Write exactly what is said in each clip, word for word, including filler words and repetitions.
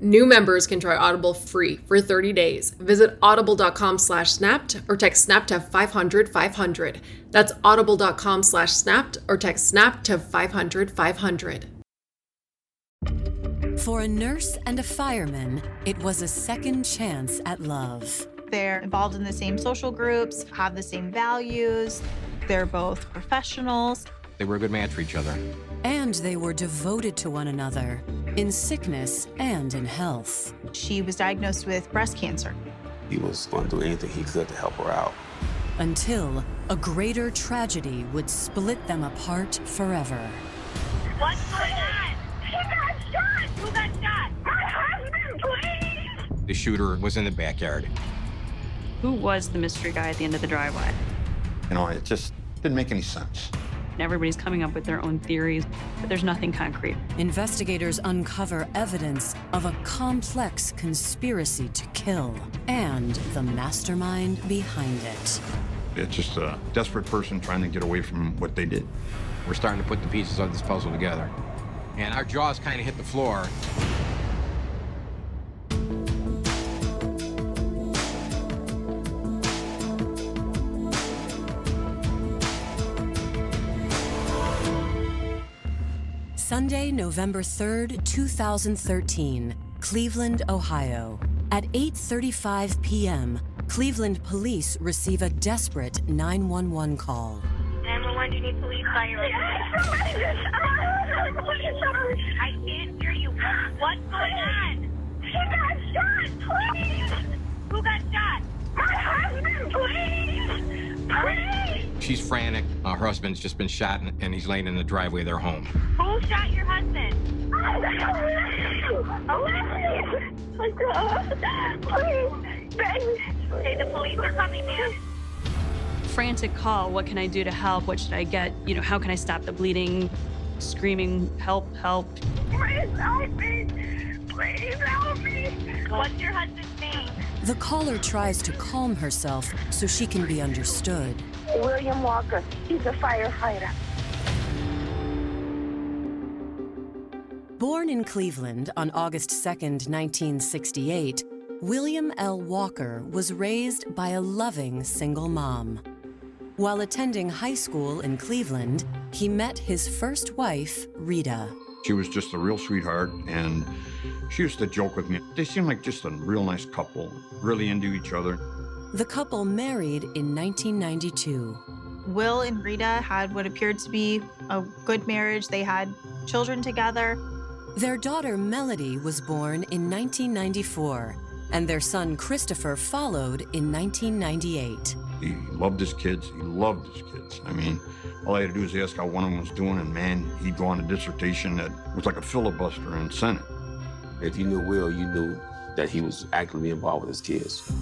New members can try Audible free for thirty days. Visit audible.com slash snapped or text snapped to five hundred five hundred. That's audible.com slash snapped or text snapped to five hundred five hundred. For a nurse and a fireman, it was a second chance at love. They're involved in the same social groups, have the same values. They're both professionals. They were a good match for each other. And they were devoted to one another in sickness and in health. She was diagnosed with breast cancer. He was going to do anything he could to help her out. Until a greater tragedy would split them apart forever. What's going on? He got shot! Who got shot? My husband, please! The shooter was in the backyard. Who was the mystery guy at the end of the driveway? You know, it just didn't make any sense. Everybody's coming up with their own theories, but there's nothing concrete. Investigators uncover evidence of a complex conspiracy to kill and the mastermind behind it. It's just a desperate person trying to get away from what they did. We're starting to put the pieces of this puzzle together, and our jaws kind of hit the floor. Sunday, November third, two thousand thirteen, Cleveland, Ohio. At eight thirty-five p.m., Cleveland police receive a desperate nine one one call. nine one one, do you need police? Fire. I can't hear you. What's going on? She got shot, please! Who got shot? My husband, please! Please! She's frantic. Uh, her husband's just been shot, and, and he's laying in the driveway of their home. Who shot your husband? Oh, God. Please. Hey, the police are coming, man. Frantic call. What can I do to help? What should I get? You know, how can I stop the bleeding? Screaming, help, help. Please help me. Please help me. What's your husband's name? The caller tries to calm herself so she can be understood. William Walker. He's a firefighter. Born in Cleveland on August second, nineteen sixty-eight, William L. Walker was raised by a loving single mom. While attending high school in Cleveland, he met his first wife, Rita. She was just a real sweetheart, and she used to joke with me. They seemed like just a real nice couple, really into each other. The couple married in nineteen ninety-two. Will and Rita had what appeared to be a good marriage. They had children together. Their daughter Melody was born in nineteen ninety-four, and their son Christopher followed in nineteen ninety-eight. He loved his kids. He loved his kids. I mean, all I had to do was ask how one of them was doing, and man, he'd go on a dissertation that was like a filibuster in the Senate. If you knew Will, you knew that he was actively involved with his kids.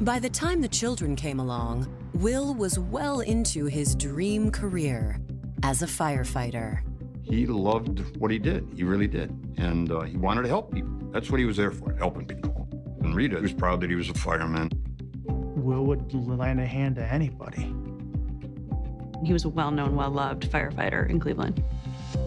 By the time the children came along, Will was well into his dream career. as a firefighter. He loved what he did. He really did. And uh, he wanted to help people. That's what he was there for, helping people. And Rita was proud that he was a fireman. Will would lend a hand to anybody. He was a well-known, well-loved firefighter in Cleveland.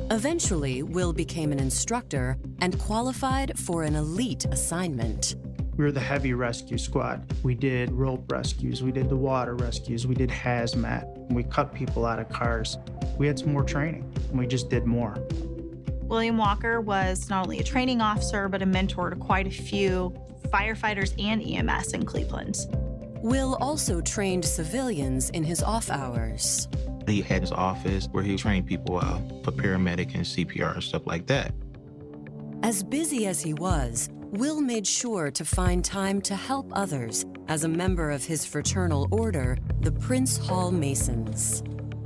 Eventually, Will became an instructor and qualified for an elite assignment. We were the heavy rescue squad. We did rope rescues, we did the water rescues, we did hazmat. We cut people out of cars. We had some more training, and we just did more. William Walker was not only a training officer, but a mentor to quite a few firefighters and E M S in Cleveland. Will also trained civilians in his off hours. He had his office where he trained people uh, for paramedic and C P R and stuff like that. As busy as he was, Will made sure to find time to help others as a member of his fraternal order, the Prince Hall Masons.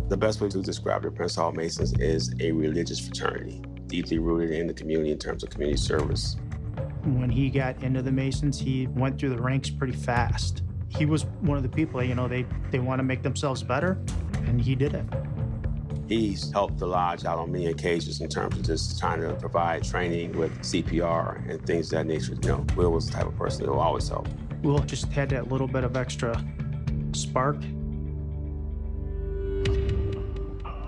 The best way to describe the Prince Hall Masons is a religious fraternity, deeply rooted in the community in terms of community service. When he got into the Masons, he went through the ranks pretty fast. He was one of the people, you know, they, they want to make themselves better, and he did it. He's helped the lodge out on many occasions in terms of just trying to provide training with C P R and things of that nature. You know, Will was the type of person who always helped. Will just had that little bit of extra spark.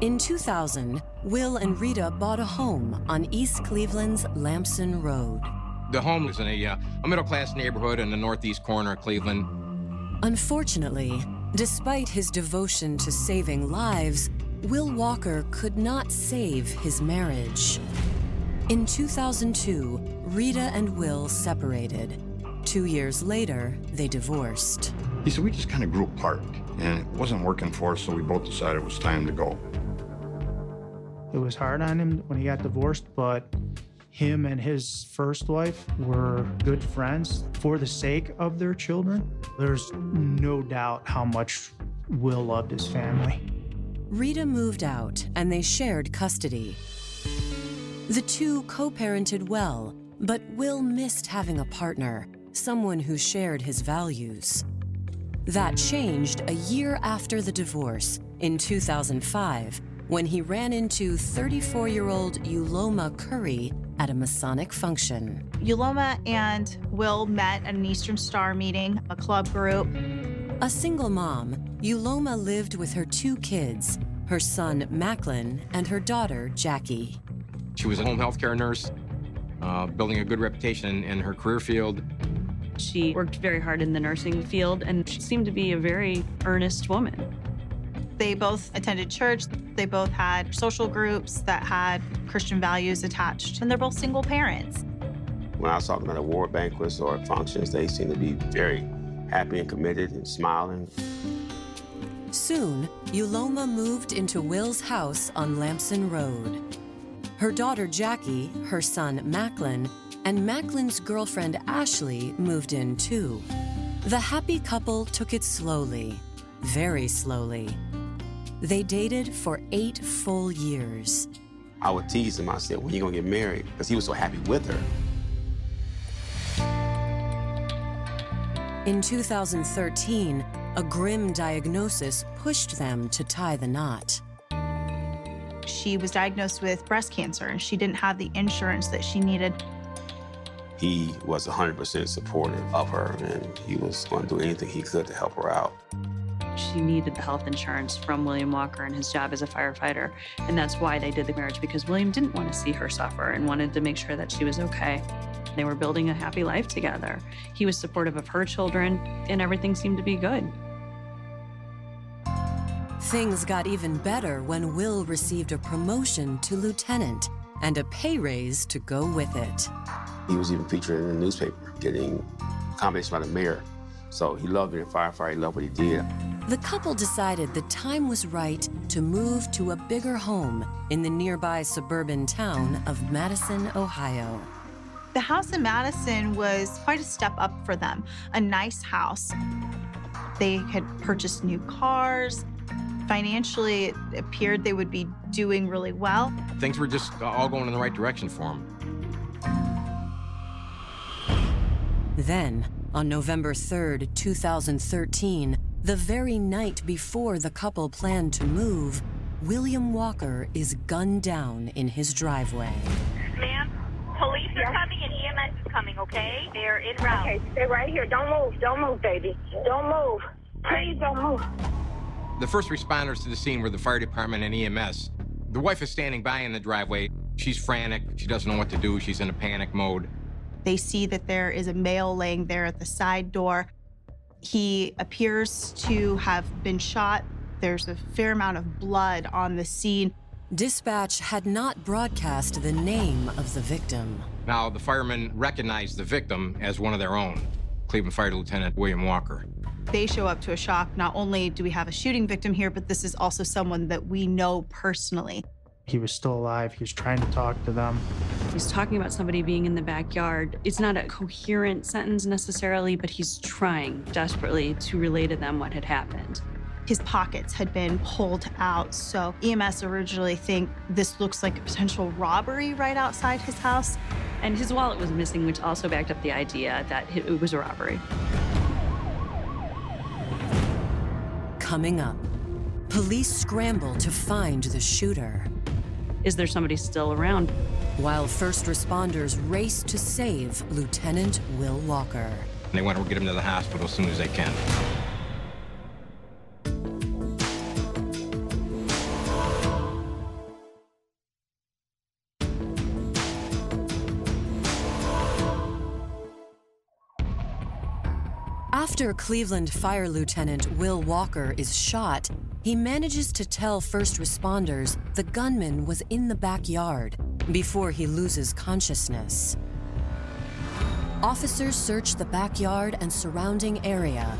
In two thousand, Will and Rita bought a home on East Cleveland's Lampson Road. The home was in a, uh, a middle-class neighborhood in the northeast corner of Cleveland. Unfortunately, despite his devotion to saving lives, Will Walker could not save his marriage. In two thousand two, Rita and Will separated. Two years later, they divorced. He said, we just kind of grew apart, and it wasn't working for us, so we both decided it was time to go. It was hard on him when he got divorced, but him and his first wife were good friends for the sake of their children. There's no doubt how much Will loved his family. Rita moved out, and they shared custody. The two co-parented well, but Will missed having a partner, someone who shared his values. That changed a year after the divorce, in two thousand five, when he ran into thirty-four-year-old Uloma Curry at a Masonic function. Uloma and Will met at an Eastern Star meeting, a club group. A single mom, Uloma lived with her two kids, her son Macklin and her daughter Jackie. She was a home health care nurse, uh, building a good reputation in her career field. She worked very hard in the nursing field, and she seemed to be a very earnest woman. They both attended church. They both had social groups that had Christian values attached, and they're both single parents. When I was talking about award banquets or functions, they seemed to be very happy and committed and smiling. Soon, Uloma moved into Will's house on Lampson Road. Her daughter Jackie, her son Macklin, and Macklin's girlfriend Ashley moved in too. The happy couple took it slowly, very slowly. They dated for eight full years. I would tease him. I said, when are you going to get married? Because he was so happy with her. In two thousand thirteen, a grim diagnosis pushed them to tie the knot. She was diagnosed with breast cancer, and she didn't have the insurance that she needed. He was one hundred percent supportive of her, and he was going to do anything he could to help her out. She needed the health insurance from William Walker and his job as a firefighter. And that's why they did the marriage, because William didn't want to see her suffer and wanted to make sure that she was okay. They were building a happy life together. He was supportive of her children, and everything seemed to be good. Things got even better when Will received a promotion to lieutenant and a pay raise to go with it. He was even featured in the newspaper, getting comments by the mayor. So he loved being a firefighter, he loved what he did. The couple decided the time was right to move to a bigger home in the nearby suburban town of Madison, Ohio. The house in Madison was quite a step up for them, a nice house. They had purchased new cars. Financially, it appeared they would be doing really well. Things were just all going in the right direction for them. Then, on November third, two thousand thirteen, the very night before the couple planned to move, William Walker is gunned down in his driveway. Ma'am, police are yes. coming and E M S is coming, okay? They're in route. Okay, stay right here. Don't move. Don't move, baby. Don't move. Please don't move. The first responders to the scene were the fire department and E M S. The wife is standing by in the driveway. She's frantic. She doesn't know what to do. She's in a panic mode. They see that there is a male laying there at the side door. He appears to have been shot. There's a fair amount of blood on the scene. Dispatch had not broadcast the name of the victim. Now, the firemen recognized the victim as one of their own, Cleveland Fire Lieutenant William Walker. They show up to a shock. Not only do we have a shooting victim here, but this is also someone that we know personally. He was still alive. He was trying to talk to them. He's talking about somebody being in the backyard. It's not a coherent sentence necessarily, but he's trying desperately to relay to them what had happened. His pockets had been pulled out, so E M S originally think this looks like a potential robbery right outside his house. And his wallet was missing, which also backed up the idea that it was a robbery. Coming up, police scramble to find the shooter. Is there somebody still around? While first responders race to save Lieutenant Will Walker. They want to get him to the hospital as soon as they can. After Cleveland Fire Lieutenant Will Walker is shot, he manages to tell first responders the gunman was in the backyard before he loses consciousness. Officers search the backyard and surrounding area,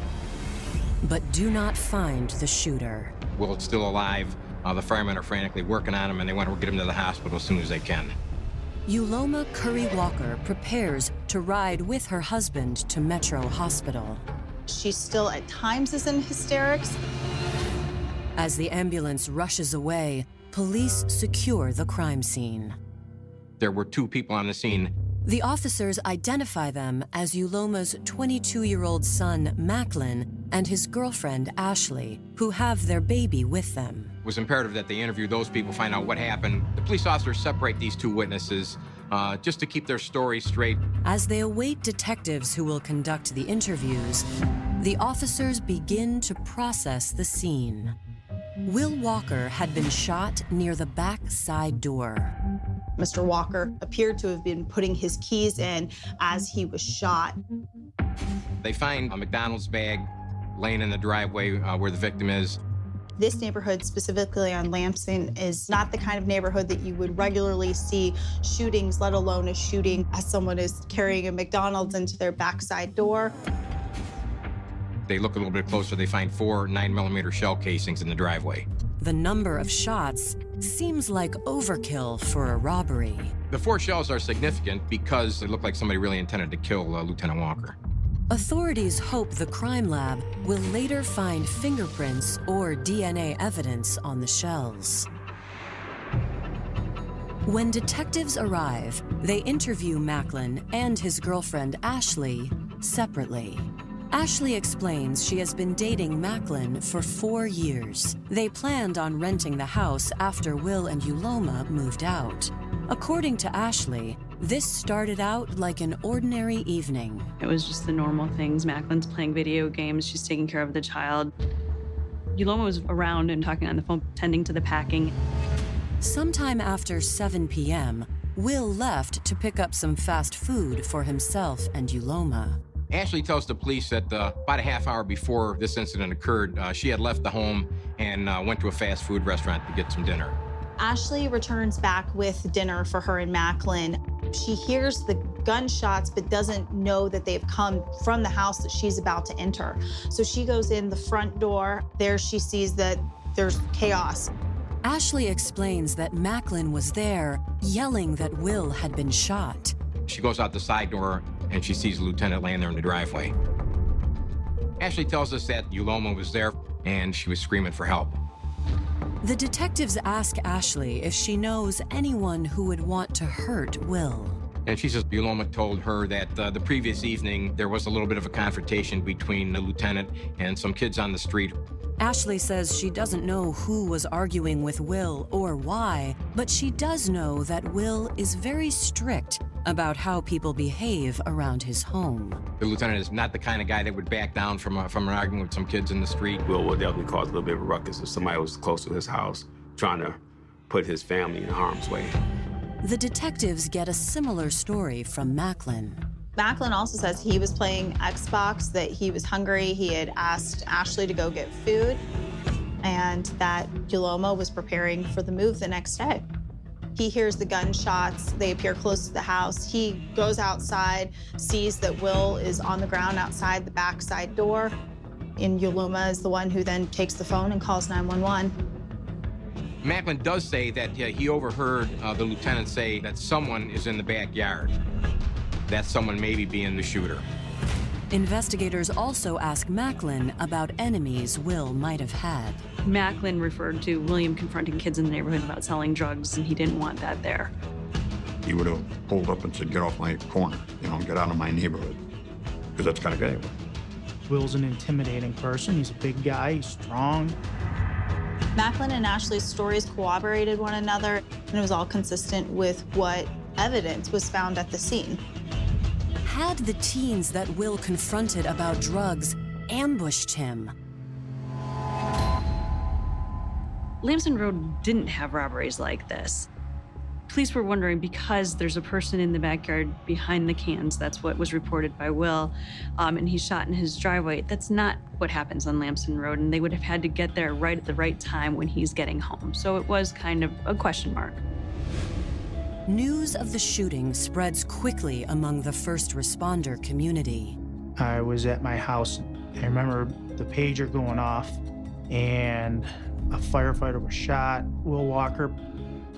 but do not find the shooter. Will's still alive. Uh, the firemen are frantically working on him, and they want to get him to the hospital as soon as they can. Uloma Curry Walker prepares to ride with her husband to Metro Hospital. She still at times is in hysterics. As the ambulance rushes away, police secure the crime scene. There were two people on the scene. The officers identify them as Uloma's twenty-two-year-old son, Macklin, and his girlfriend, Ashley, who have their baby with them. It was imperative that they interview those people, find out what happened. The police officers separate these two witnesses uh, just to keep their story straight. As they await detectives who will conduct the interviews, the officers begin to process the scene. Will Walker had been shot near the back side door. Mister Walker appeared to have been putting his keys in as he was shot. They find a McDonald's bag laying in the driveway uh, where the victim is. This neighborhood, specifically on Lampson, is not the kind of neighborhood that you would regularly see shootings, let alone a shooting as someone is carrying a McDonald's into their backside door. They look a little bit closer. They find four nine millimeter shell casings in the driveway. The number of shots seems like overkill for a robbery. The four shells are significant because they look like somebody really intended to kill uh, Lieutenant Walker. Authorities hope the crime lab will later find fingerprints or D N A evidence on the shells. When detectives arrive, they interview Macklin and his girlfriend Ashley separately. Ashley explains she has been dating Macklin for four years. They planned on renting the house after Will and Uloma moved out. According to Ashley, this started out like an ordinary evening. It was just the normal things. Macklin's playing video games. She's taking care of the child. Uloma was around and talking on the phone, tending to the packing. Sometime after seven p.m., Will left to pick up some fast food for himself and Uloma. Ashley tells the police that uh, about a half hour before this incident occurred, uh, she had left the home and uh, went to a fast food restaurant to get some dinner. Ashley returns back with dinner for her and Macklin. She hears the gunshots but doesn't know that they've come from the house that she's about to enter. So she goes in the front door. There she sees that there's chaos. Ashley explains that Macklin was there yelling that Will had been shot. She goes out the side door and she sees the lieutenant laying there in the driveway. Ashley tells us that Uloma was there and she was screaming for help. The detectives ask Ashley if she knows anyone who would want to hurt Will. And she says Uloma told her that uh, the previous evening there was a little bit of a confrontation between the lieutenant and some kids on the street. Ashley says she doesn't know who was arguing with Will or why, but she does know that Will is very strict about how people behave around his home. The lieutenant is not the kind of guy that would back down from a, from an argument with some kids in the street. Will would definitely cause a little bit of a ruckus if somebody was close to his house trying to put his family in harm's way. The detectives get a similar story from Macklin. Macklin also says he was playing Xbox, that he was hungry. He had asked Ashley to go get food, and that Uloma was preparing for the move the next day. He hears the gunshots. They appear close to the house. He goes outside, sees that Will is on the ground outside the back side door, and Uloma is the one who then takes the phone and calls nine one one. Macklin does say that uh, he overheard uh, the lieutenant say that someone is in the backyard. That someone maybe being the shooter. Investigators also ask Macklin about enemies Will might have had. Macklin referred to William confronting kids in the neighborhood about selling drugs, and he didn't want that there. He would have pulled up and said, "Get off my corner, you know, get out of my neighborhood," because that's the kind of guy he was. Will's an intimidating person. He's a big guy, he's strong. Macklin and Ashley's stories corroborated one another, and it was all consistent with what evidence was found at the scene. Had the teens that Will confronted about drugs ambushed him? Lampson Road didn't have robberies like this. Police were wondering, because there's a person in the backyard behind the cans, that's what was reported by Will, um, and he's shot in his driveway. That's not what happens on Lampson Road, and they would have had to get there right at the right time when he's getting home. So it was kind of a question mark. News of the shooting spreads quickly among the first responder community. I was at my house. I remember the pager going off and a firefighter was shot, Will Walker.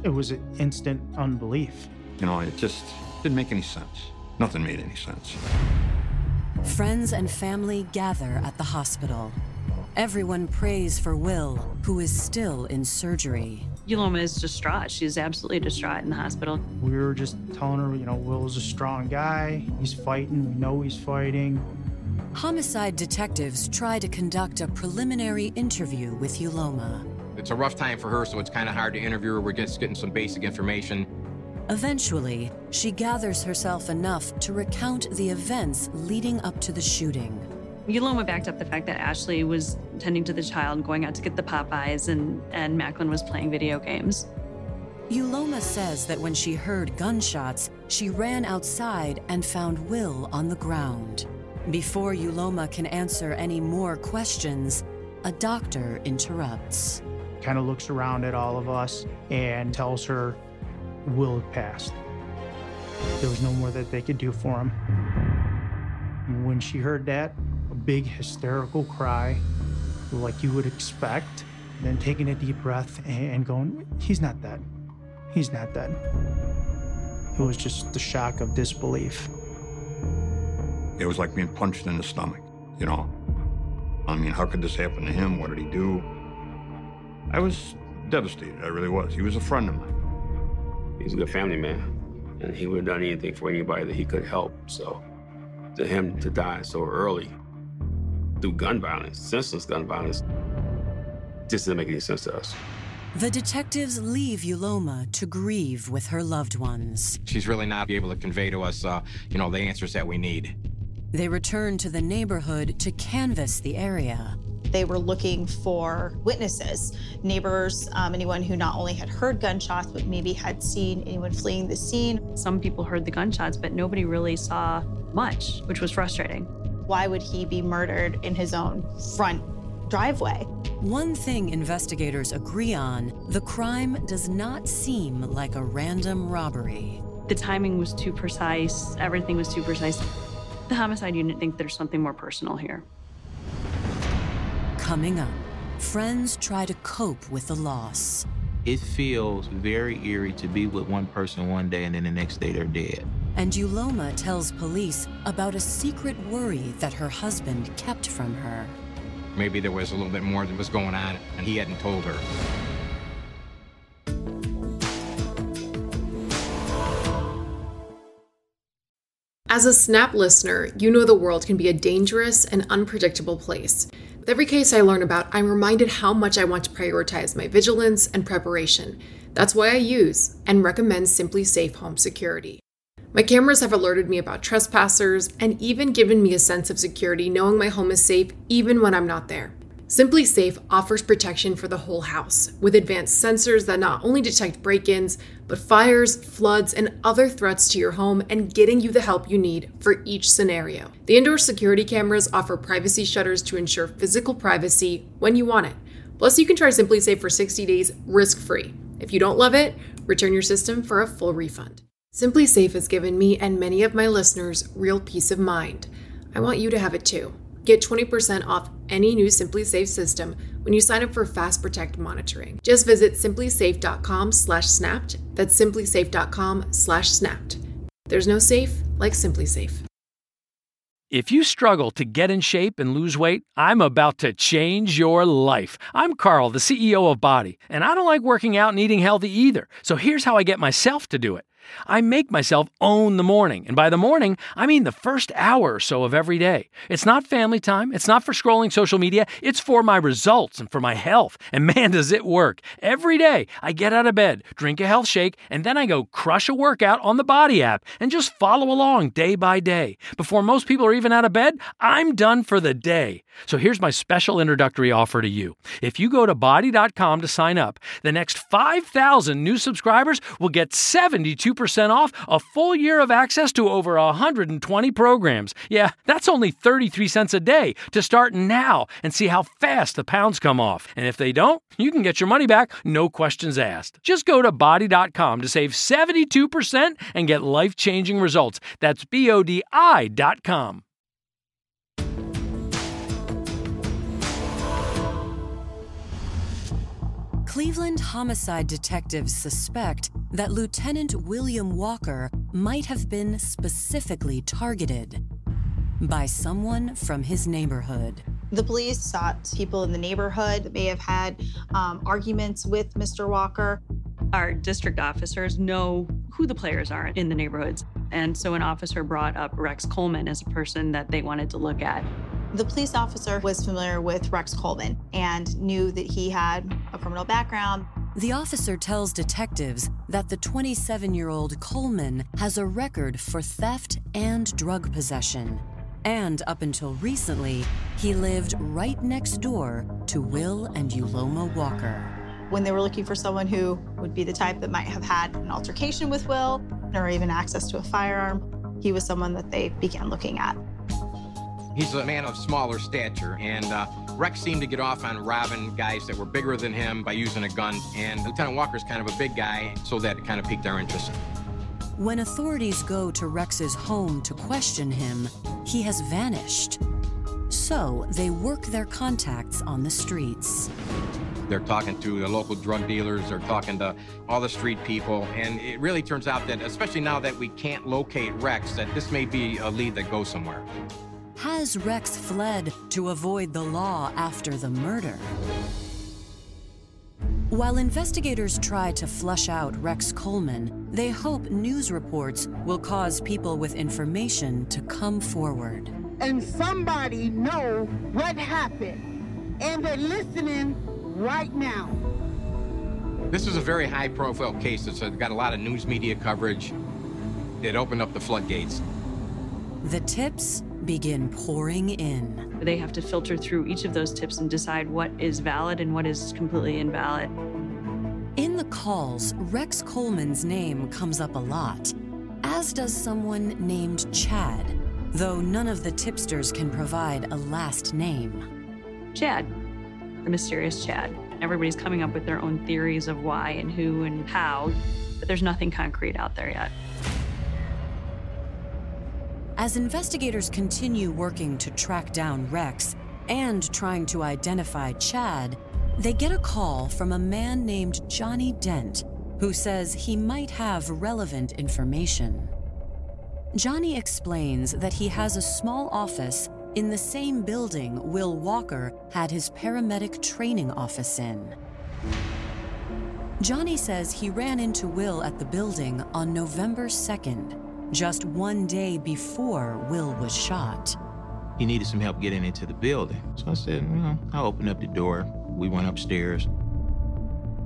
It was an instant unbelief. You know, it just didn't make any sense. Nothing made any sense. Friends and family gather at the hospital. Everyone prays for Will, who is still in surgery. Uloma is distraught. She's absolutely distraught in the hospital. We were just telling her, you know, Will's a strong guy. He's fighting. We know he's fighting. Homicide detectives try to conduct a preliminary interview with Uloma. It's a rough time for her, so it's kind of hard to interview her. We're just getting some basic information. Eventually, she gathers herself enough to recount the events leading up to the shooting. Uloma backed up the fact that Ashley was tending to the child, going out to get the Popeyes, and, and Macklin was playing video games. Uloma says that when she heard gunshots, she ran outside and found Will on the ground. Before Uloma can answer any more questions, a doctor interrupts. Kind of looks around at all of us and tells her Will had passed. There was no more that they could do for him. When she heard that, big hysterical cry, like you would expect, then taking a deep breath and going, he's not dead, he's not dead. It was just the shock of disbelief. It was like being punched in the stomach, you know? I mean, how could this happen to him? What did he do? I was devastated, I really was. He was a friend of mine. He's a good family man, and he would have done anything for anybody that he could help, so to him to die so early, through gun violence, senseless gun violence, just didn't make any sense to us. The detectives leave Uloma to grieve with her loved ones. She's really not able to convey to us, uh, you know, the answers that we need. They return to the neighborhood to canvass the area. They were looking for witnesses, neighbors, um, anyone who not only had heard gunshots, but maybe had seen anyone fleeing the scene. Some people heard the gunshots, but nobody really saw much, which was frustrating. Why would he be murdered in his own front driveway? One thing investigators agree on, the crime does not seem like a random robbery. The timing was too precise, everything was too precise. The homicide unit think there's something more personal here. Coming up, friends try to cope with the loss. It feels very eerie to be with one person one day and then the next day they're dead. And Uloma tells police about a secret worry that her husband kept from her. Maybe there was a little bit more that was going on and he hadn't told her. As a Snap listener, you know the world can be a dangerous and unpredictable place. With every case I learn about, I'm reminded how much I want to prioritize my vigilance and preparation. That's why I use and recommend SimpliSafe Home Security. My cameras have alerted me about trespassers and even given me a sense of security knowing my home is safe even when I'm not there. SimpliSafe offers protection for the whole house with advanced sensors that not only detect break-ins, but fires, floods, and other threats to your home and getting you the help you need for each scenario. The indoor security cameras offer privacy shutters to ensure physical privacy when you want it. Plus, you can try SimpliSafe for sixty days risk-free. If you don't love it, return your system for a full refund. SimpliSafe has given me and many of my listeners real peace of mind. I want you to have it too. Get twenty percent off any new SimpliSafe system when you sign up for Fast Protect monitoring. Just visit SimpliSafe.com slash snapped. That's SimpliSafe.com slash snapped. There's no safe like SimpliSafe. If you struggle to get in shape and lose weight, I'm about to change your life. I'm Carl, the C E O of Body, and I don't like working out and eating healthy either. So here's how I get myself to do it. I make myself own the morning, and by the morning, I mean the first hour or so of every day. It's not family time, it's not for scrolling social media, it's for my results and for my health, and man, does it work. Every day, I get out of bed, drink a health shake, and then I go crush a workout on the Body app and just follow along day by day. Before most people are even out of bed, I'm done for the day. So here's my special introductory offer to you. If you go to Body dot com to sign up, the next five thousand new subscribers will get seventy-two percent off a full year of access to over one hundred twenty programs. Yeah, that's only thirty-three cents a day to start now and see how fast the pounds come off. And if they don't, you can get your money back, no questions asked. Just go to Body dot com to save seventy-two percent and get life-changing results. That's B O D I dot com. Cleveland homicide detectives suspect that Lieutenant William Walker might have been specifically targeted by someone from his neighborhood. The police sought people in the neighborhood that may have had um, arguments with Mister Walker. Our district officers know who the players are in the neighborhoods, and so an officer brought up Rex Coleman as a person that they wanted to look at. The police officer was familiar with Rex Coleman and knew that he had a criminal background. The officer tells detectives that the twenty-seven-year-old Coleman has a record for theft and drug possession. And up until recently, he lived right next door to Will and Uloma Walker. When they were looking for someone who would be the type that might have had an altercation with Will or even access to a firearm, he was someone that they began looking at. He's a man of smaller stature, and uh, Rex seemed to get off on robbing guys that were bigger than him by using a gun, and Lieutenant Walker's kind of a big guy, so that kind of piqued our interest. When authorities go to Rex's home to question him, he has vanished. So they work their contacts on the streets. They're talking to the local drug dealers, they're talking to all the street people, and it really turns out that, especially now that we can't locate Rex, that this may be a lead that goes somewhere. Has Rex fled to avoid the law after the murder? While investigators try to flush out Rex Coleman, they hope news reports will cause people with information to come forward. And somebody know what happened, and they're listening right now. This is a very high-profile case that's got a lot of news media coverage. It opened up the floodgates. The tips begin pouring in. They have to filter through each of those tips and decide what is valid and what is completely invalid. In the calls, Rex Coleman's name comes up a lot, as does someone named Chad, though none of the tipsters can provide a last name. Chad, the mysterious Chad. Everybody's coming up with their own theories of why and who and how, but there's nothing concrete out there yet. As investigators continue working to track down Rex and trying to identify Chad, they get a call from a man named Johnny Dent, who says he might have relevant information. Johnny explains that he has a small office in the same building Will Walker had his paramedic training office in. Johnny says he ran into Will at the building on November second, just one day before Will was shot. He needed some help getting into the building. So I said, you know, I'll open up the door. We went upstairs.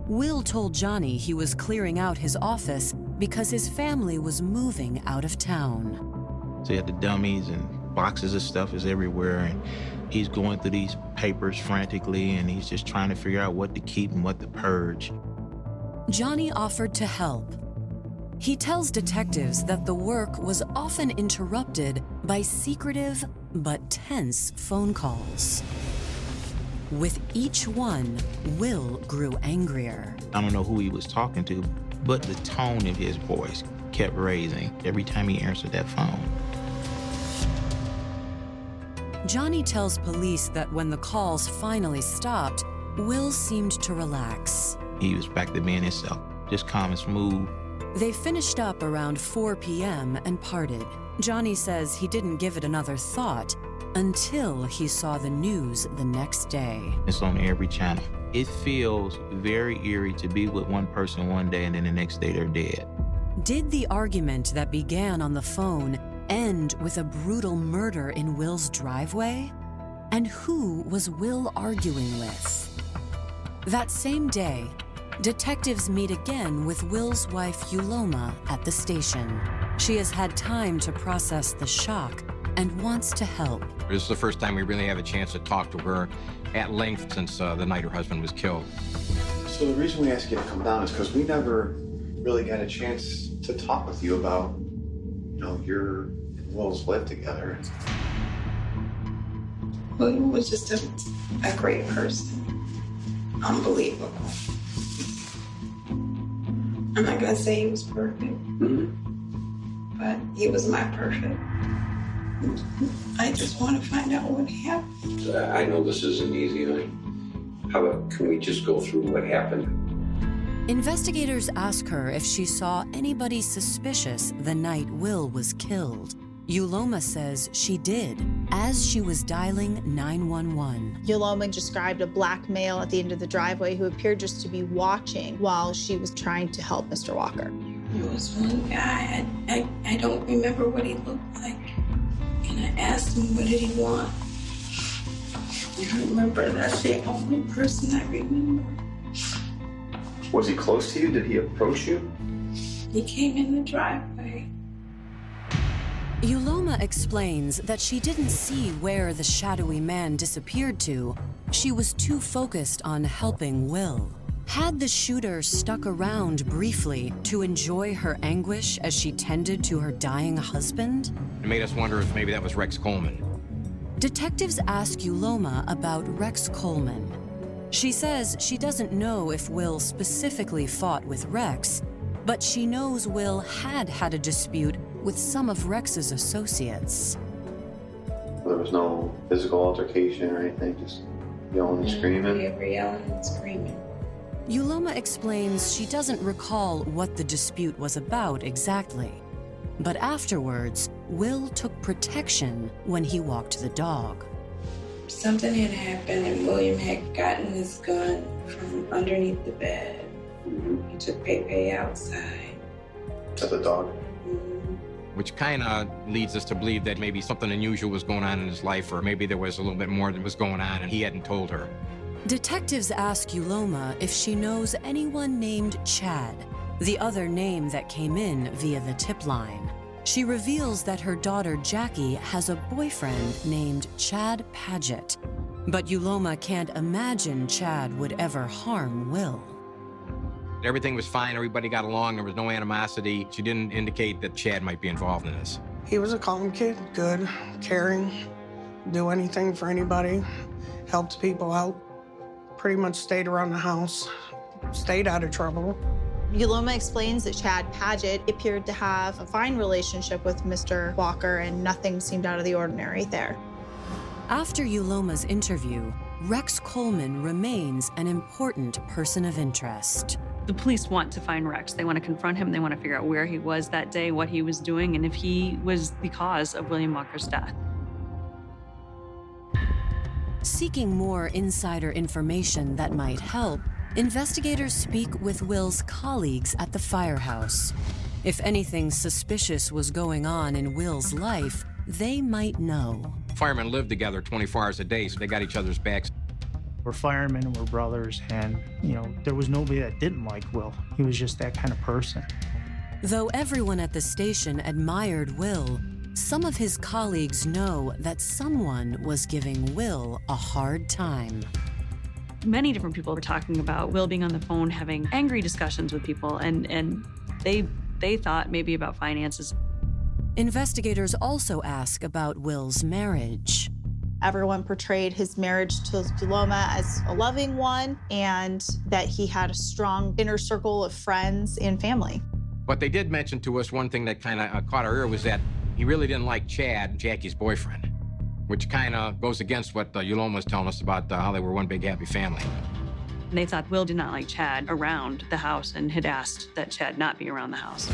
Will told Johnny he was clearing out his office because his family was moving out of town. So he had the dummies and boxes of stuff is everywhere, and he's going through these papers frantically, and he's just trying to figure out what to keep and what to purge. Johnny offered to help. He tells detectives that the work was often interrupted by secretive but tense phone calls. With each one, Will grew angrier. I don't know who he was talking to, but the tone of his voice kept raising every time he answered that phone. Johnny tells police that when the calls finally stopped, Will seemed to relax. He was back to being himself, just calm and smooth. They finished up around four p.m. and parted. Johnny says he didn't give it another thought until he saw the news the next day. It's on every channel. It feels very eerie to be with one person one day and then the next day they're dead. Did the argument that began on the phone end with a brutal murder in Will's driveway? And who was Will arguing with? That same day, detectives meet again with Will's wife, Uloma, at the station. She has had time to process the shock and wants to help. This is the first time we really have a chance to talk to her at length since uh, the night her husband was killed. So the reason we asked you to come down is because we never really got a chance to talk with you about, you know, your and Will's life together. William was just a, a great person. Unbelievable. I'm not gonna say he was perfect, mm-hmm. but he was my perfect. I just want to find out what happened. I know this isn't easy. How about can we just go through what happened? Investigators ask her if she saw anybody suspicious the night Will was killed. Uloma says she did, as she was dialing nine one one. Uloma described a black male at the end of the driveway who appeared just to be watching while she was trying to help Mister Walker. There was one guy, I, I, I don't remember what he looked like, and I asked him what did he want. I remember, that's the only person I remember. Was he close to you? Did he approach you? He came in the driveway. Uloma explains that she didn't see where the shadowy man disappeared to. She was too focused on helping Will. Had the shooter stuck around briefly to enjoy her anguish as she tended to her dying husband? It made us wonder if maybe that was Rex Coleman. Detectives ask Uloma about Rex Coleman. She says she doesn't know if Will specifically fought with Rex, but she knows Will had had a dispute with some of Rex's associates. There was no physical altercation or anything, just yelling and screaming? We were yelling and screaming. Uloma explains she doesn't recall what the dispute was about exactly, but afterwards, Will took protection when he walked the dog. Something had happened and William had gotten his gun from underneath the bed. Mm-hmm. He took Pepe outside. To the dog? Which kind of leads us to believe that maybe something unusual was going on in his life, or maybe there was a little bit more that was going on and he hadn't told her. Detectives ask Uloma if she knows anyone named Chad, the other name that came in via the tip line. She reveals that her daughter Jackie has a boyfriend named Chad Padgett, but Uloma can't imagine Chad would ever harm Will. Everything was fine, everybody got along, there was no animosity. She didn't indicate that Chad might be involved in this. He was a calm kid, good, caring, do anything for anybody, helped people out, pretty much stayed around the house, stayed out of trouble. Uloma explains that Chad Padgett appeared to have a fine relationship with Mister Walker and nothing seemed out of the ordinary there. After Uloma's interview, Rex Coleman remains an important person of interest. The police want to find Rex. They want to confront him. They want to figure out where he was that day, what he was doing, and if he was the cause of William Walker's death. Seeking more insider information that might help, investigators speak with Will's colleagues at the firehouse. If anything suspicious was going on in Will's life, they might know. Firemen lived together twenty-four hours a day, so they got each other's backs. We're firemen, we're brothers, and, you know, there was nobody that didn't like Will. He was just that kind of person. Though everyone at the station admired Will, some of his colleagues know that someone was giving Will a hard time. Many different people were talking about Will being on the phone, having angry discussions with people, and, and they, they thought maybe about finances. Investigators also ask about Will's marriage. Everyone portrayed his marriage to Uloma as a loving one, and that he had a strong inner circle of friends and family. But they did mention to us one thing that kind of caught our ear was that he really didn't like Chad, Jackie's boyfriend, which kind of goes against what uh, Uloma was telling us about uh, how they were one big happy family. And they thought Will did not like Chad around the house and had asked that Chad not be around the house.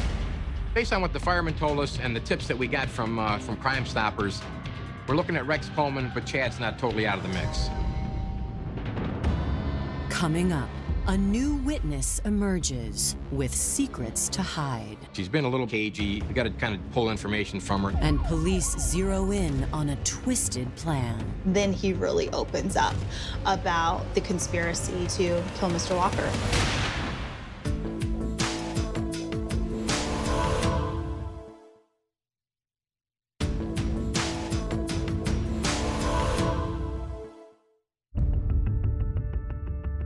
Based on what the firemen told us and the tips that we got from uh, from Crime Stoppers, we're looking at Rex Coleman, but Chad's not totally out of the mix. Coming up, a new witness emerges with secrets to hide. She's been a little cagey. We gotta kind of pull information from her. And police zero in on a twisted plan. Then he really opens up about the conspiracy to kill Mister Walker.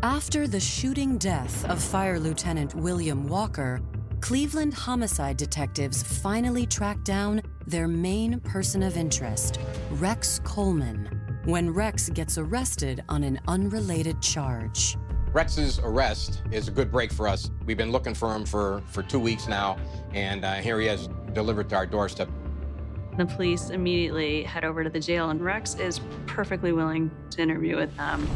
After the shooting death of Fire Lieutenant William Walker, Cleveland homicide detectives finally tracked down their main person of interest, Rex Coleman, when Rex gets arrested on an unrelated charge. Rex's arrest is a good break for us. We've been looking for him for, for two weeks now, and uh, here he is, delivered to our doorstep. The police immediately head over to the jail, and Rex is perfectly willing to interview with them.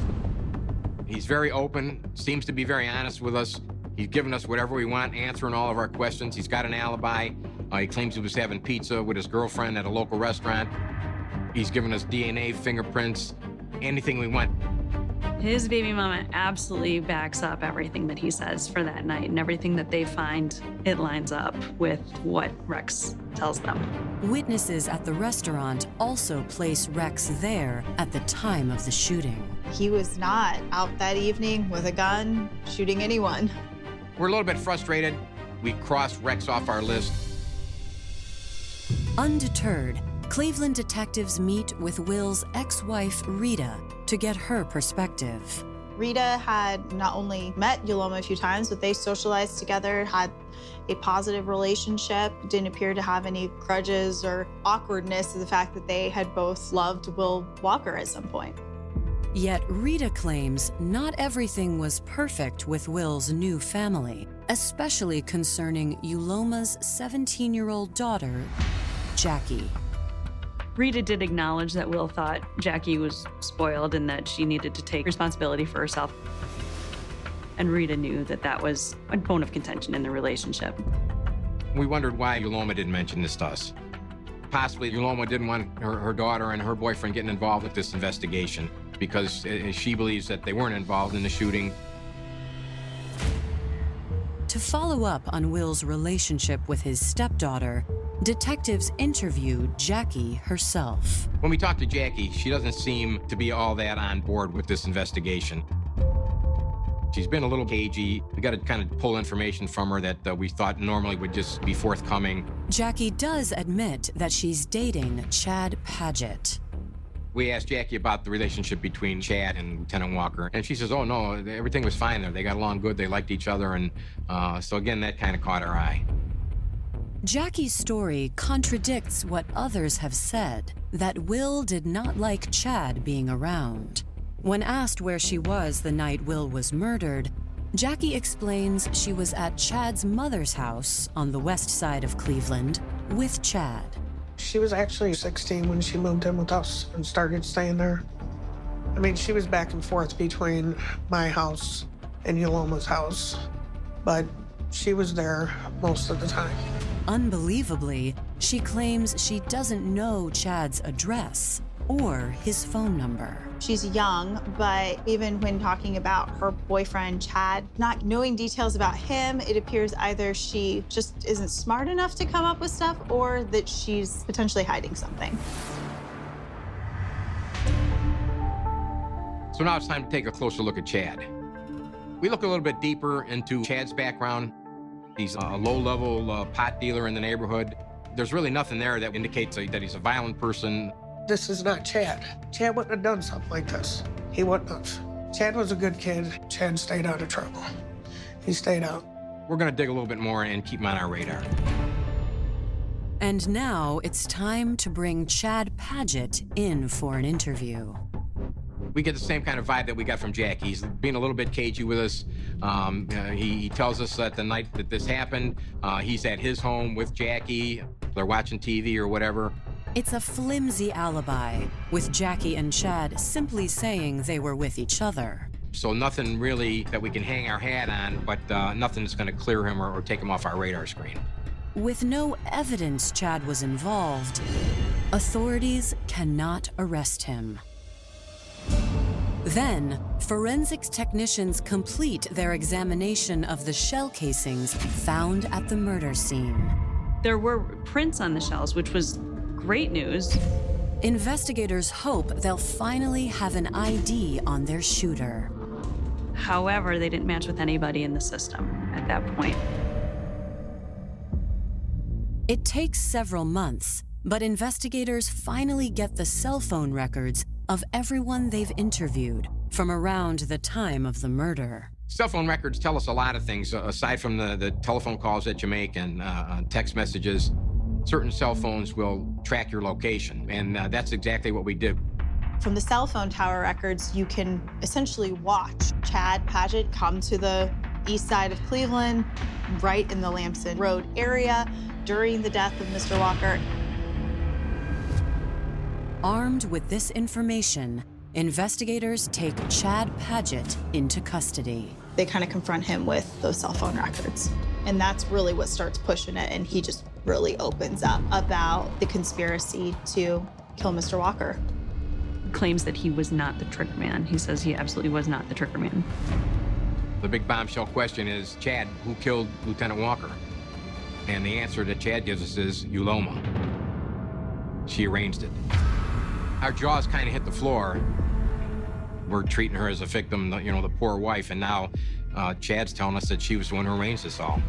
He's very open, seems to be very honest with us. He's given us whatever we want, answering all of our questions. He's got an alibi. Uh, he claims he was having pizza with his girlfriend at a local restaurant. He's given us D N A, fingerprints, anything we want. His baby mama absolutely backs up everything that he says for that night, and everything that they find, it lines up with what Rex tells them. Witnesses at the restaurant also place Rex there at the time of the shooting. He was not out that evening with a gun shooting anyone. We're a little bit frustrated. We crossed Rex off our list. Undeterred, Cleveland detectives meet with Will's ex-wife, Rita, to get her perspective. Rita had not only met Uloma a few times, but they socialized together, had a positive relationship, didn't appear to have any grudges or awkwardness of the fact that they had both loved Will Walker at some point. Yet Rita claims not everything was perfect with Will's new family, especially concerning Uloma's seventeen-year-old daughter, Jackie. Rita did acknowledge that Will thought Jackie was spoiled and that she needed to take responsibility for herself. And Rita knew that that was a bone of contention in the relationship. We wondered why Uloma didn't mention this to us. Possibly Uloma didn't want her, her daughter and her boyfriend getting involved with this investigation, because she believes that they weren't involved in the shooting. To follow up on Will's relationship with his stepdaughter, detectives interview Jackie herself. When we talk to Jackie, she doesn't seem to be all that on board with this investigation. She's been a little cagey. We got to kind of pull information from her that uh, we thought normally would just be forthcoming. Jackie does admit that she's dating Chad Padgett. We asked Jackie about the relationship between Chad and Lieutenant Walker, and she says, oh, no, everything was fine there. They got along good, they liked each other, and uh, so again, that kind of caught our eye. Jackie's story contradicts what others have said, that Will did not like Chad being around. When asked where she was the night Will was murdered, Jackie explains she was at Chad's mother's house on the west side of Cleveland with Chad. She was actually sixteen when she moved in with us and started staying there. I mean, she was back and forth between my house and Uloma's house, but she was there most of the time. Unbelievably, she claims she doesn't know Chad's address or his phone number. She's young, but even when talking about her boyfriend, Chad, not knowing details about him, it appears either she just isn't smart enough to come up with stuff or that she's potentially hiding something. So now it's time to take a closer look at Chad. We look a little bit deeper into Chad's background. He's a low-level uh, pot dealer in the neighborhood. There's really nothing there that indicates that he's a violent person. This is not Chad. Chad wouldn't have done something like this. He wouldn't have. Chad was a good kid. Chad stayed out of trouble. He stayed out. We're gonna dig a little bit more and keep him on our radar. And now it's time to bring Chad Padgett in for an interview. We get the same kind of vibe that we got from Jackie. He's being a little bit cagey with us. Um, uh, he, he tells us that the night that this happened, uh, he's at his home with Jackie. They're watching T V or whatever. It's a flimsy alibi, with Jackie and Chad simply saying they were with each other. So nothing really that we can hang our hat on, but uh, nothing that's going to clear him or, or take him off our radar screen. With no evidence Chad was involved, authorities cannot arrest him. Then, forensics technicians complete their examination of the shell casings found at the murder scene. There were prints on the shells, which was great news. Investigators hope they'll finally have an I D on their shooter. However, they didn't match with anybody in the system at that point. It takes several months, but investigators finally get the cell phone records of everyone they've interviewed from around the time of the murder. Cell phone records tell us a lot of things, aside from the, the telephone calls that you make and uh, text messages. Certain cell phones will track your location, and uh, that's exactly what we did. From the cell phone tower records, you can essentially watch Chad Padgett come to the east side of Cleveland, right in the Lampson Road area, during the death of Mister Walker. Armed with this information, investigators take Chad Padgett into custody. They kind of confront him with those cell phone records. And that's really what starts pushing it, and he just really opens up about the conspiracy to kill Mister Walker. Claims that he was not the trigger man. He says he absolutely was not the trigger man. The big bombshell question is, Chad, who killed Lieutenant Walker? And the answer that Chad gives us is Uloma. She arranged it. Our jaws kind of hit the floor. We're treating her as a victim, you know, the poor wife, and now uh, Chad's telling us that she was the one who arranged this all.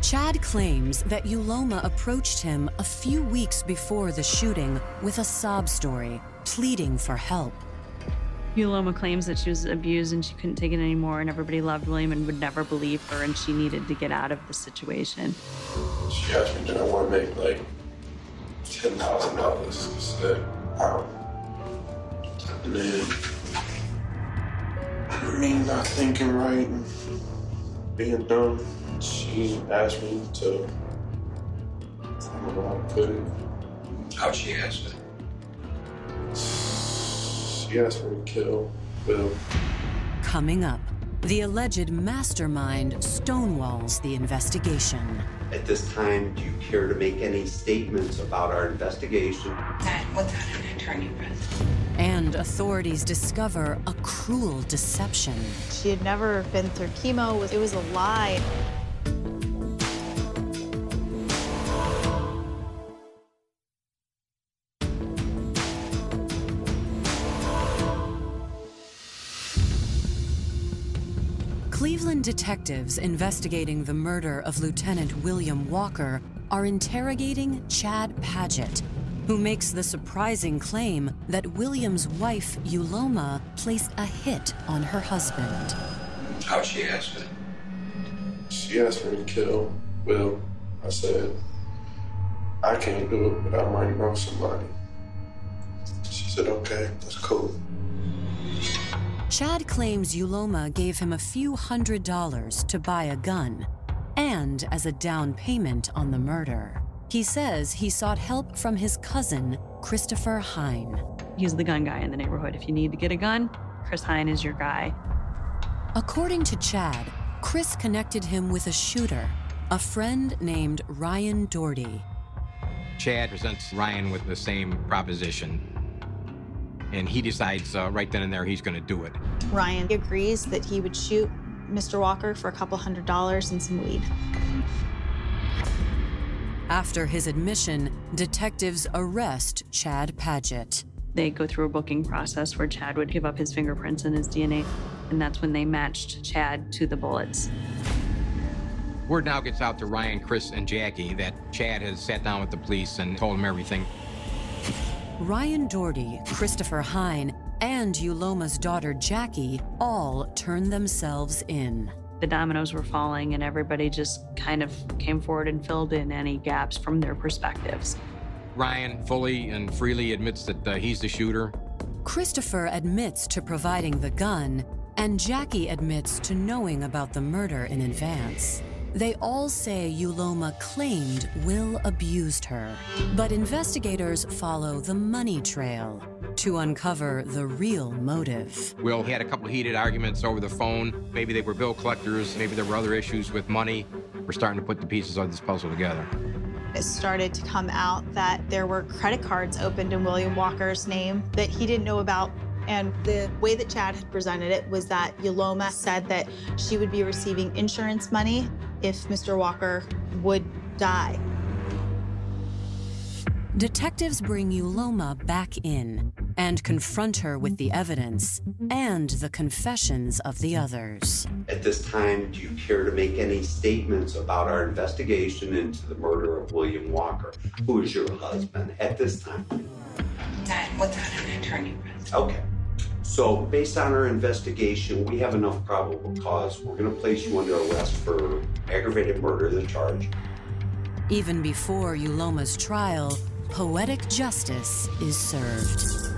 Chad claims that Uloma approached him a few weeks before the shooting with a sob story, pleading for help. Uloma claims that she was abused and she couldn't take it anymore, and everybody loved William and would never believe her, and she needed to get out of the situation. She asked me, do I want to make like ten thousand dollars? She said, wow. Man, me not thinking right and being dumb, she asked me to, I don't know how to put it. How'd she ask it? She asked me to kill Bill. Coming up, the alleged mastermind stonewalls the investigation. At this time, do you care to make any statements about our investigation? Not without an attorney present. And authorities discover a cruel deception. She had never been through chemo. It was a lie. Cleveland detectives investigating the murder of Lieutenant William Walker are interrogating Chad Padgett, who makes the surprising claim that William's wife, Uloma, placed a hit on her husband. How'd she ask it? She asked me to kill Will. I said, I can't do it, but I might know somebody. She said, okay, that's cool. Chad claims Uloma gave him a few hundred dollars to buy a gun and as a down payment on the murder. He says he sought help from his cousin, Christopher Hine. He's the gun guy in the neighborhood. If you need to get a gun, Chris Hine is your guy. According to Chad, Chris connected him with a shooter, a friend named Ryan Doherty. Chad presents Ryan with the same proposition. and he decides uh, right then and there he's going to do it. Ryan agrees that he would shoot Mister Walker for a couple hundred dollars and some weed. After his admission, detectives arrest Chad Padgett. They go through a booking process where Chad would give up his fingerprints and his D N A, and that's when they matched Chad to the bullets. Word now gets out to Ryan, Chris, and Jackie that Chad has sat down with the police and told them everything. Ryan Doherty, Christopher Hine, and Uloma's daughter Jackie all turned themselves in. The dominoes were falling, and everybody just kind of came forward and filled in any gaps from their perspectives. Ryan fully and freely admits that uh, he's the shooter. Christopher admits to providing the gun, and Jackie admits to knowing about the murder in advance. They all say Uloma claimed Will abused her, but investigators follow the money trail to uncover the real motive. Will had a couple heated arguments over the phone. Maybe they were bill collectors, maybe there were other issues with money. We're starting to put the pieces of this puzzle together. It started to come out that there were credit cards opened in William Walker's name that he didn't know about. And the way that Chad had presented it was that Uloma said that she would be receiving insurance money if Mister Walker would die. Detectives bring Uloma back in and confront her with the evidence and the confessions of the others. At this time, do you care to make any statements about our investigation into the murder of William Walker, who is your husband at this time? Not without an attorney present. Okay. So based on our investigation, we have enough probable cause. We're going to place you under arrest for aggravated murder of the charge. Even before Uloma's trial, poetic justice is served.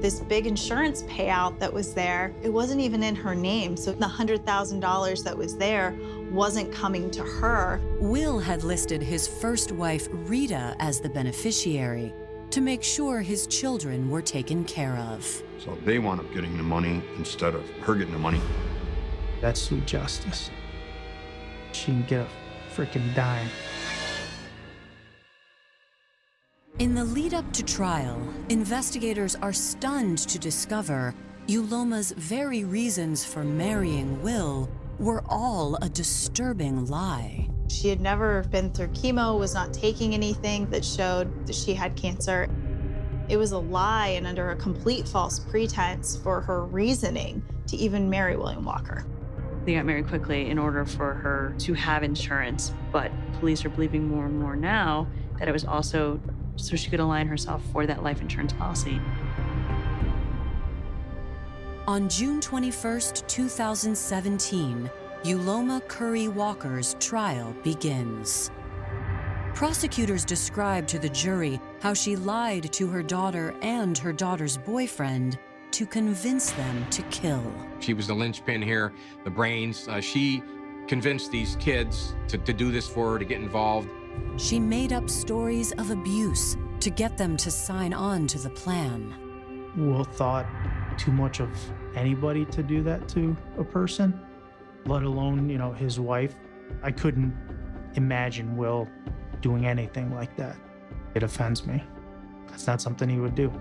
This big insurance payout that was there, it wasn't even in her name. So the one hundred thousand dollars that was there wasn't coming to her. Will had listed his first wife, Rita, as the beneficiary, to make sure his children were taken care of. So they wound up getting the money instead of her getting the money. That's some justice. She can get a freaking dime. In the lead up to trial, investigators are stunned to discover Uloma's very reasons for marrying Will were all a disturbing lie. She had never been through chemo, was not taking anything that showed that she had cancer. It was a lie and under a complete false pretense for her reasoning to even marry William Walker. They got married quickly in order for her to have insurance, but police are believing more and more now that it was also so she could align herself for that life insurance policy. On June twenty-first, two thousand seventeen, Uloma Curry Walker's trial begins. Prosecutors describe to the jury how she lied to her daughter and her daughter's boyfriend to convince them to kill. She was the linchpin here, the brains. Uh, she convinced these kids to, to do this for her, to get involved. She made up stories of abuse to get them to sign on to the plan. Will thought too much of anybody to do that to a person, let alone, you know, his wife. I couldn't imagine Will doing anything like that. It offends me. That's not something he would do.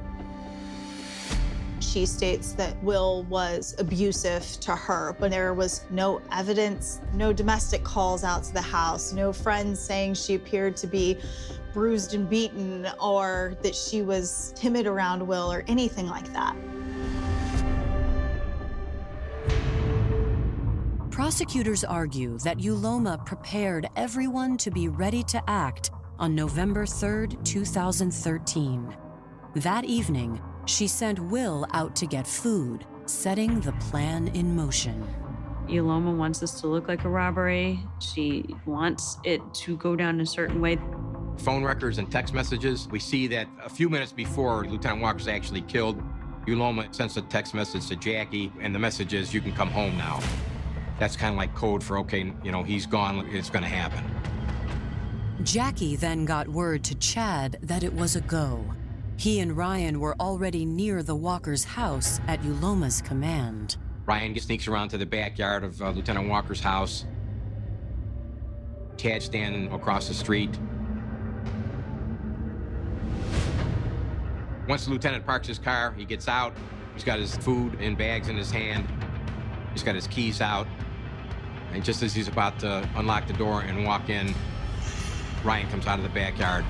She states that Will was abusive to her, but there was no evidence, no domestic calls out to the house, no friends saying she appeared to be bruised and beaten or that she was timid around Will or anything like that. Prosecutors argue that Uloma prepared everyone to be ready to act on November third, two thousand thirteen. That evening, she sent Will out to get food, setting the plan in motion. Uloma wants this to look like a robbery. She wants it to go down a certain way. Phone records and text messages. We see that a few minutes before Lieutenant Walker's actually killed, Uloma sends a text message to Jackie, and the message is, "You can come home now." That's kind of like code for, okay, you know, he's gone, it's gonna happen. Jackie then got word to Chad that it was a go. He and Ryan were already near the Walker's house at Uloma's command. Ryan sneaks around to the backyard of uh, Lieutenant Walker's house. Chad's standing across the street. Once Lieutenant parks his car, he gets out. He's got his food and bags in his hand. He's got his keys out. And just as he's about to unlock the door and walk in, Ryan comes out of the backyard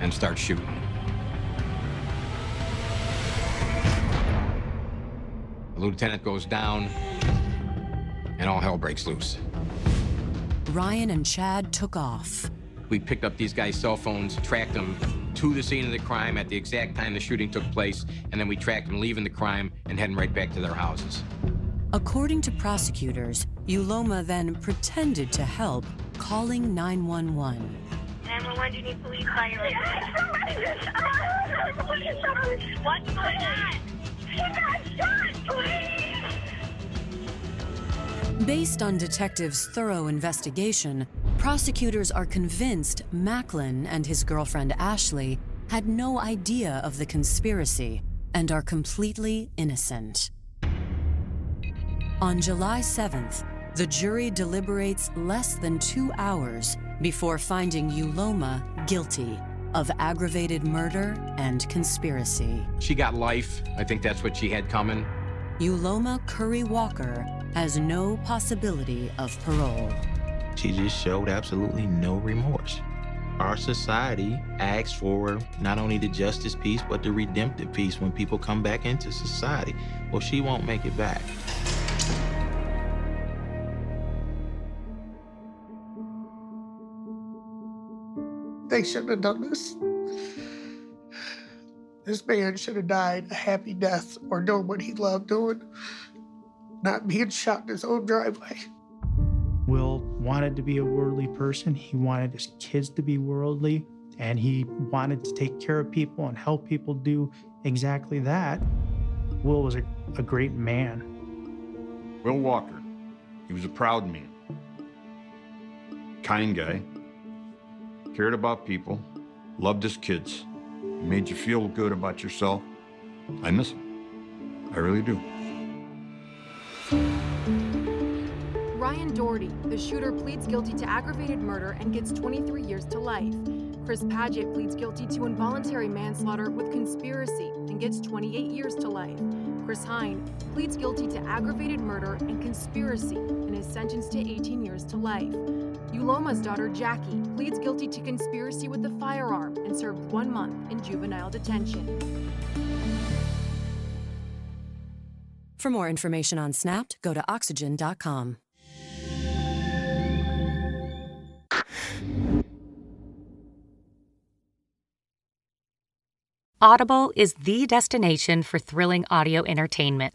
and starts shooting. The lieutenant goes down, and all hell breaks loose. Ryan and Chad took off. We picked up these guys' cell phones, tracked them to the scene of the crime at the exact time the shooting took place, and then we tracked them leaving the crime and heading right back to their houses. According to prosecutors, Uloma then pretended to help, calling nine one one. nine one one, do you need police? What's going on? She got shot, please! Based on detectives' thorough investigation, prosecutors are convinced Macklin and his girlfriend Ashley had no idea of the conspiracy and are completely innocent. On July seventh, the jury deliberates less than two hours before finding Uloma guilty of aggravated murder and conspiracy. She got life. I think that's what she had coming. Uloma Curry Walker has no possibility of parole. She just showed absolutely no remorse. Our society asks for not only the justice piece, but the redemptive piece when people come back into society. Well, she won't make it back. They shouldn't have done this. This man should have died a happy death or doing what he loved doing, not being shot in his own driveway. Will wanted to be a worldly person. He wanted his kids to be worldly, and he wanted to take care of people and help people do exactly that. Will was a, a great man. Will Walker, he was a proud man, kind guy. Cared about people, loved his kids, made you feel good about yourself. I miss him. I really do. Ryan Doherty, the shooter, pleads guilty to aggravated murder and gets twenty-three years to life. Chris Padgett pleads guilty to involuntary manslaughter with conspiracy and gets twenty-eight years to life. Chris Hine pleads guilty to aggravated murder and conspiracy and is sentenced to eighteen years to life. Uloma's daughter, Jackie, pleads guilty to conspiracy with a firearm and served one month in juvenile detention. For more information on Snapped, go to Oxygen dot com. Audible is the destination for thrilling audio entertainment.